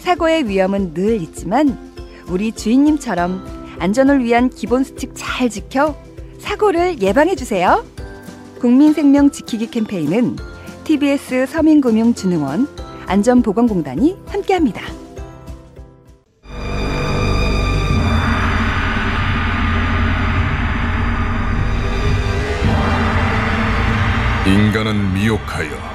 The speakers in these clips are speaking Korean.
사고의 위험은 늘 있지만 우리 주인님처럼 안전을 위한 기본 수칙 잘 지켜 사고를 예방해주세요. 국민생명 지키기 캠페인은 TBS 서민금융진흥원 안전보건공단이 함께합니다. 인간은 미혹하여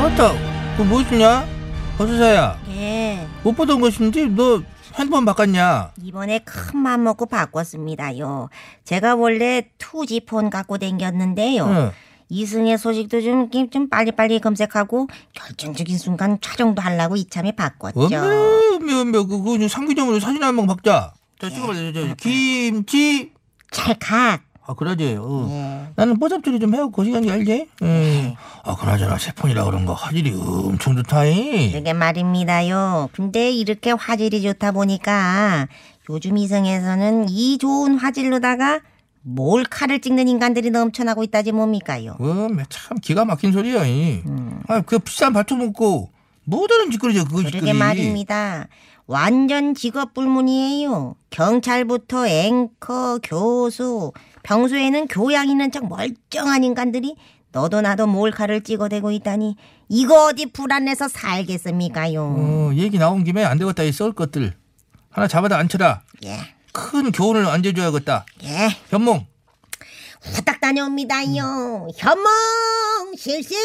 맞다, 그거 뭐 있냐? 허수사야. 네. 못 보던 것인데 너 핸드폰 바꿨냐? 이번에 큰 맘 먹고 바꿨습니다요. 제가 원래 2G 폰 갖고 댕겼는데요. 이승의 소식도 좀 빨리빨리 검색하고 결정적인 순간 촬영도 하려고 이참에 바꿨죠. 그거 상기념으로 사진 한번 박자. 자, 찍어봐요. 네. 김치 찰칵. 아, 그러지. 나는 뽀잡질이 좀 해갖고 시간이 알지? 아, 그나저나 새 폰이라 그런 거 화질이 엄청 좋다잉. 그게 말입니다요. 근데 이렇게 화질이 좋다 보니까 요즘 이승에서는 이 좋은 화질로다가 몰카를 찍는 인간들이 넘쳐나고 있다지 뭡니까요. 참 기가 막힌 소리야. 아, 그 비싼 발톱 먹고 뭐다른 짓거리죠. 그게 말입니다. 완전 직업 불문이에요. 경찰부터 앵커, 교수, 평소에는 교양 있는 척 멀쩡한 인간들이 너도 나도 몰카를 찍어대고 있다니 이거 어디 불안해서 살겠습니까요. 얘기 나온 김에 안 되겠다. 이 썰 것들 하나 잡아다 앉혀라. 예. 큰 교훈을 안 줘야겠다. 예. 현몽 후딱 다녀옵니다요. 현몽 실시.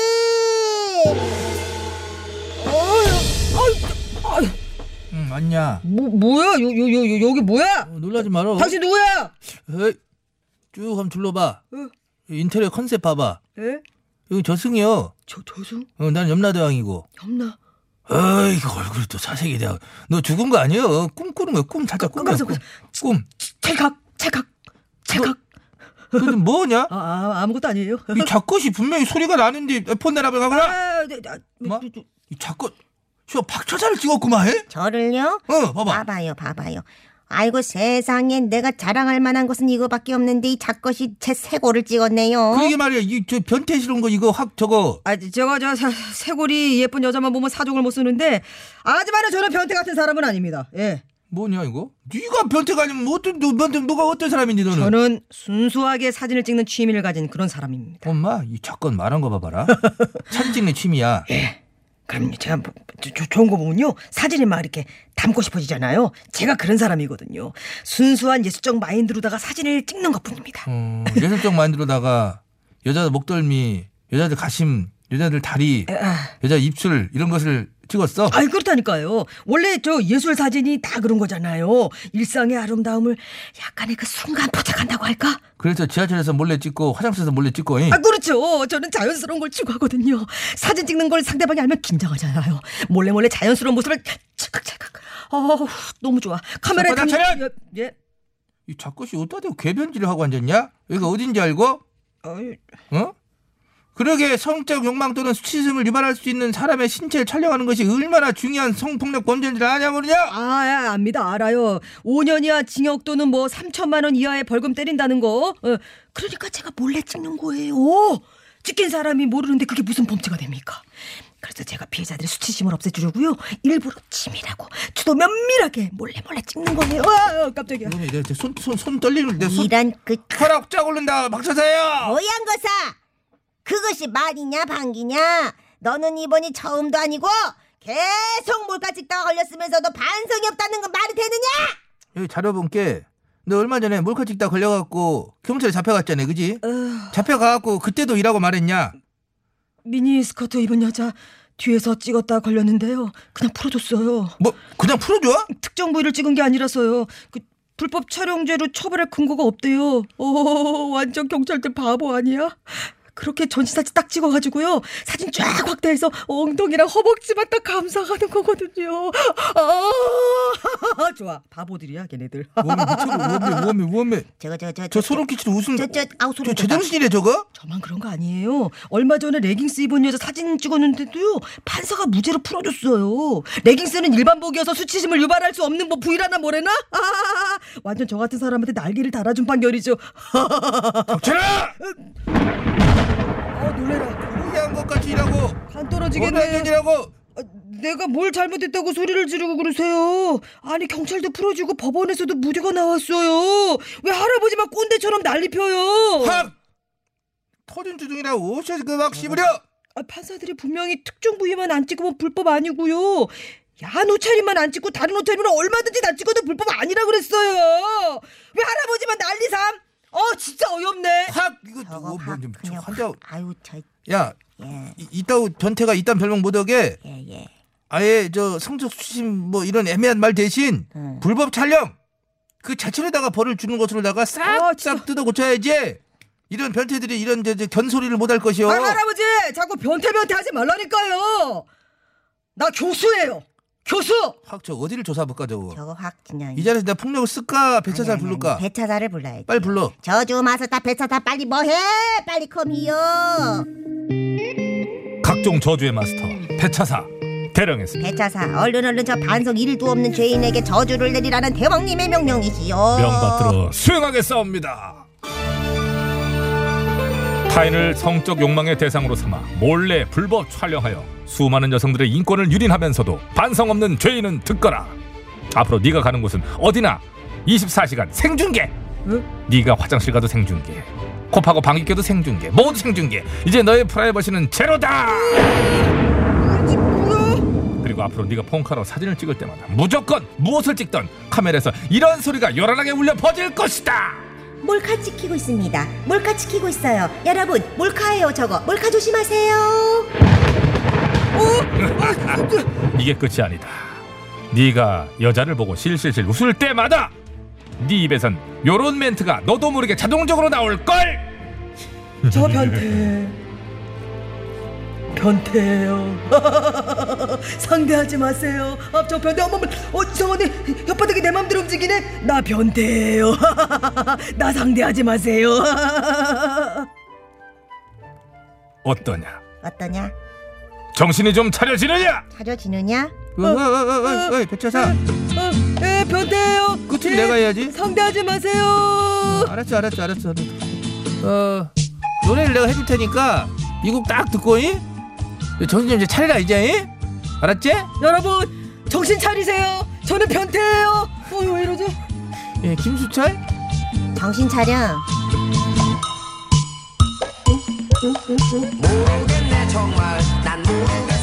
맞냐? 뭐야? 여기 뭐야? 놀라지 마라. 당신 누구야? 에이, 쭉 한번 둘러봐. 인테리어 컨셉 봐봐. 에? 여기 저승이요. 저승? 난 염라대왕이고. 염라. 어이, 얼굴이 또 사색이 돼. 너 죽은 거 아니에요? 꿈 꾸는 거야. 꿈 살짝 꾸는 거야. 꿈. 찰칵. 너는 뭐냐? 아무것도 아니에요. 이 잡것이 분명히 소리가 나는데 폰 내라고 가거라. 이 잡것. 저 박처자를 찍었구만. 해? 저를요? 봐봐요. 아이고, 세상에 내가 자랑할 만한 것은 이거밖에 없는데 이 작것이 제 쇄골을 찍었네요. 그러게 말이야. 이 저 변태스러운 거 이거 확 저거. 아, 저거 쇄골이 예쁜 여자만 보면 사족을 못 쓰는데 아줌마는 저는 변태 같은 사람은 아닙니다. 예. 뭐냐 이거? 네가 변태가 아니면 너가 어떤 사람인지 너는? 저는 순수하게 사진을 찍는 취미를 가진 그런 사람입니다. 엄마, 이 작것 말한 거 봐봐라. 사진 찍는 취미야. 예. 그럼요. 제가 좋은 거 보면요. 사진에 막 이렇게 담고 싶어지잖아요. 제가 그런 사람이거든요. 순수한 예술적 마인드로다가 사진을 찍는 것뿐입니다. 예술적 마인드로다가 여자들 목덜미, 여자들 가심, 여자들 다리, 여자 입술 이런 것을 찍었어? 아니, 그렇다니까요. 원래 저 예술 사진이 다 그런 거잖아요. 일상의 아름다움을 약간의 그 순간 포착한다고 할까? 그래서 지하철에서 몰래 찍고 화장실에서 몰래 찍고. 아, 그렇죠. 저는 자연스러운 걸 추구하거든요. 사진 찍는 걸 상대방이 알면 긴장하잖아요. 몰래 자연스러운 모습을 찰칵. 어우, 너무 좋아. 카메라에 담는. 예. 이 작것이 어디다 대고 궤변질을 하고 앉았냐? 여기가 어딘지 알고? 어? 그러게 성적 욕망 또는 수치심을 유발할 수 있는 사람의 신체를 촬영하는 것이 얼마나 중요한 성폭력 범죄인지를 아냐 모르냐? 아, 압니다. 알아요. 5년 이하 징역 또는 3,000만 원 이하의 벌금 때린다는 거. 그러니까 제가 몰래 찍는 거예요. 찍힌 사람이 모르는데 그게 무슨 범죄가 됩니까? 그래서 제가 피해자들의 수치심을 없애주려고요. 일부러 치밀하고 주도 면밀하게 몰래 찍는 거예요. 깜짝이야. 손 떨리는데. 이런 그 허락 쫙 오른다 박사사야. 모양거사. 그것이 말이냐, 방귀냐? 너는 이번이 처음도 아니고 계속 몰카 찍다가 걸렸으면서도 반성이 없다는 건 말이 되느냐? 여기 자료분께 너 얼마 전에 몰카 찍다 걸려갖고 경찰에 잡혀갔잖아, 그지? 잡혀가갖고 그때도 일하고 말했냐? 미니스커트 입은 여자 뒤에서 찍었다 걸렸는데요. 그냥 풀어줬어요. 뭐? 그냥 풀어줘? 특정 부위를 찍은 게 아니라서요. 그 불법 촬영죄로 처벌할 근거가 없대요. 오, 완전 경찰들 바보 아니야? 그렇게 전신사진 딱 찍어가지고요. 사진 쫙 확대해서 엉덩이랑 허벅지만 딱 감상하는 거거든요. 아, 좋아. 바보들이야, 걔네들. 우엄매. 저 소름 끼치는 웃음. 저 제정신이래, 저거? 저만 그런 거 아니에요. 얼마 전에 레깅스 입은 여자 사진 찍었는데도요. 판사가 무죄로 풀어줬어요. 레깅스는 일반복이어서 수치심을 유발할 수 없는 뭐 부위라나 뭐래나? 아, 완전 저 같은 사람한테 날개를 달아준 판결이죠. 덮쳐라! 놀래라. 포기한 것까지 일하고 간 떨어지겠네. 아, 내가 뭘 잘못했다고 소리를 지르고 그러세요. 아니 경찰도 풀어주고 법원에서도 무죄가 나왔어요. 왜 할아버지 막 꼰대처럼 난리 펴요. 하! 터진 주둥이라고 옷에 막 씹으려. 아, 판사들이 분명히 특정 부위만 안 찍으면 불법 아니고요. 야한 옷차림만 안 찍고 다른 옷차림은 얼마든지 다 찍어도 불법 아니라 그랬어요. 왜 할아버지만 난리삼. 진짜 어이없네. 확 이거 누구 뭐좀 환자. 아유 저. 야, 예. 이따우 전태가 이딴 별명 못하게. 예예. 아예 저 성적 수심 뭐 이런 애매한 말 대신 불법 촬영 그 자체로다가 벌을 주는 것으로다가 싹싹 뜯어 고쳐야지. 이런 변태들이 이런 저 견소리를 못할 것이요. 아, 할아버지 자꾸 변태 하지 말라니까요. 나 교수예요. 교수! 확 저 어디를 조사해볼까 저거? 저거 확 그냥 이 자리에서 내가 폭력을 쓸까 배차사를 부를까? 배차사를 불러야지. 빨리 불러. 저 좀 와서 다 배차사 빨리 뭐해? 빨리 컴이요. 각종 저주의 마스터 배차사 대령했습니다. 배차사 얼른 저 반성 일도 없는 죄인에게 저주를 내리라는 대왕님의 명령이시요. 명받들어 수행하겠사옵니다. 타인을 성적 욕망의 대상으로 삼아 몰래 불법 촬영하여 수많은 여성들의 인권을 유린하면서도 반성 없는 죄인은 듣거라. 앞으로 네가 가는 곳은 어디나 24시간 생중계. 네가 화장실 가도 생중계, 코파고 방귀 껴도 생중계, 모두 생중계. 이제 너의 프라이버시는 제로다. 그리고 앞으로 네가 폰카로 사진을 찍을 때마다 무조건 무엇을 찍던 카메라에서 이런 소리가 요란하게 울려 퍼질 것이다. 몰카 찍히고 있습니다. 몰카 찍히고 있어요. 여러분 몰카예요 저거. 몰카 조심하세요. 이게 끝이 아니다. 네가 여자를 보고 실실실 웃을 때마다 네 입에선 요런 멘트가 너도 모르게 자동적으로 나올걸. 저 변태예요. 상대하지 마세요. 저 변태. 저번에 혓바닥이 내 맘대로 움직이네. 나 변태예요. 나 상대하지 마세요. 어떠냐? 정신이 좀 차려지느냐? 어이 배차사. 변태예요. 그치 내가 해야지. 상대하지 마세요. 알았어. 노래를 내가 해줄 테니까 이 곡 딱 듣고 정신 좀 이제 차리라 이제. 알았지? 여러분 정신 차리세요. 저는 변태예요. 왜 이러죠? 예, 김수철 정신 차려. 모르겠네 정말 난 모르겠네.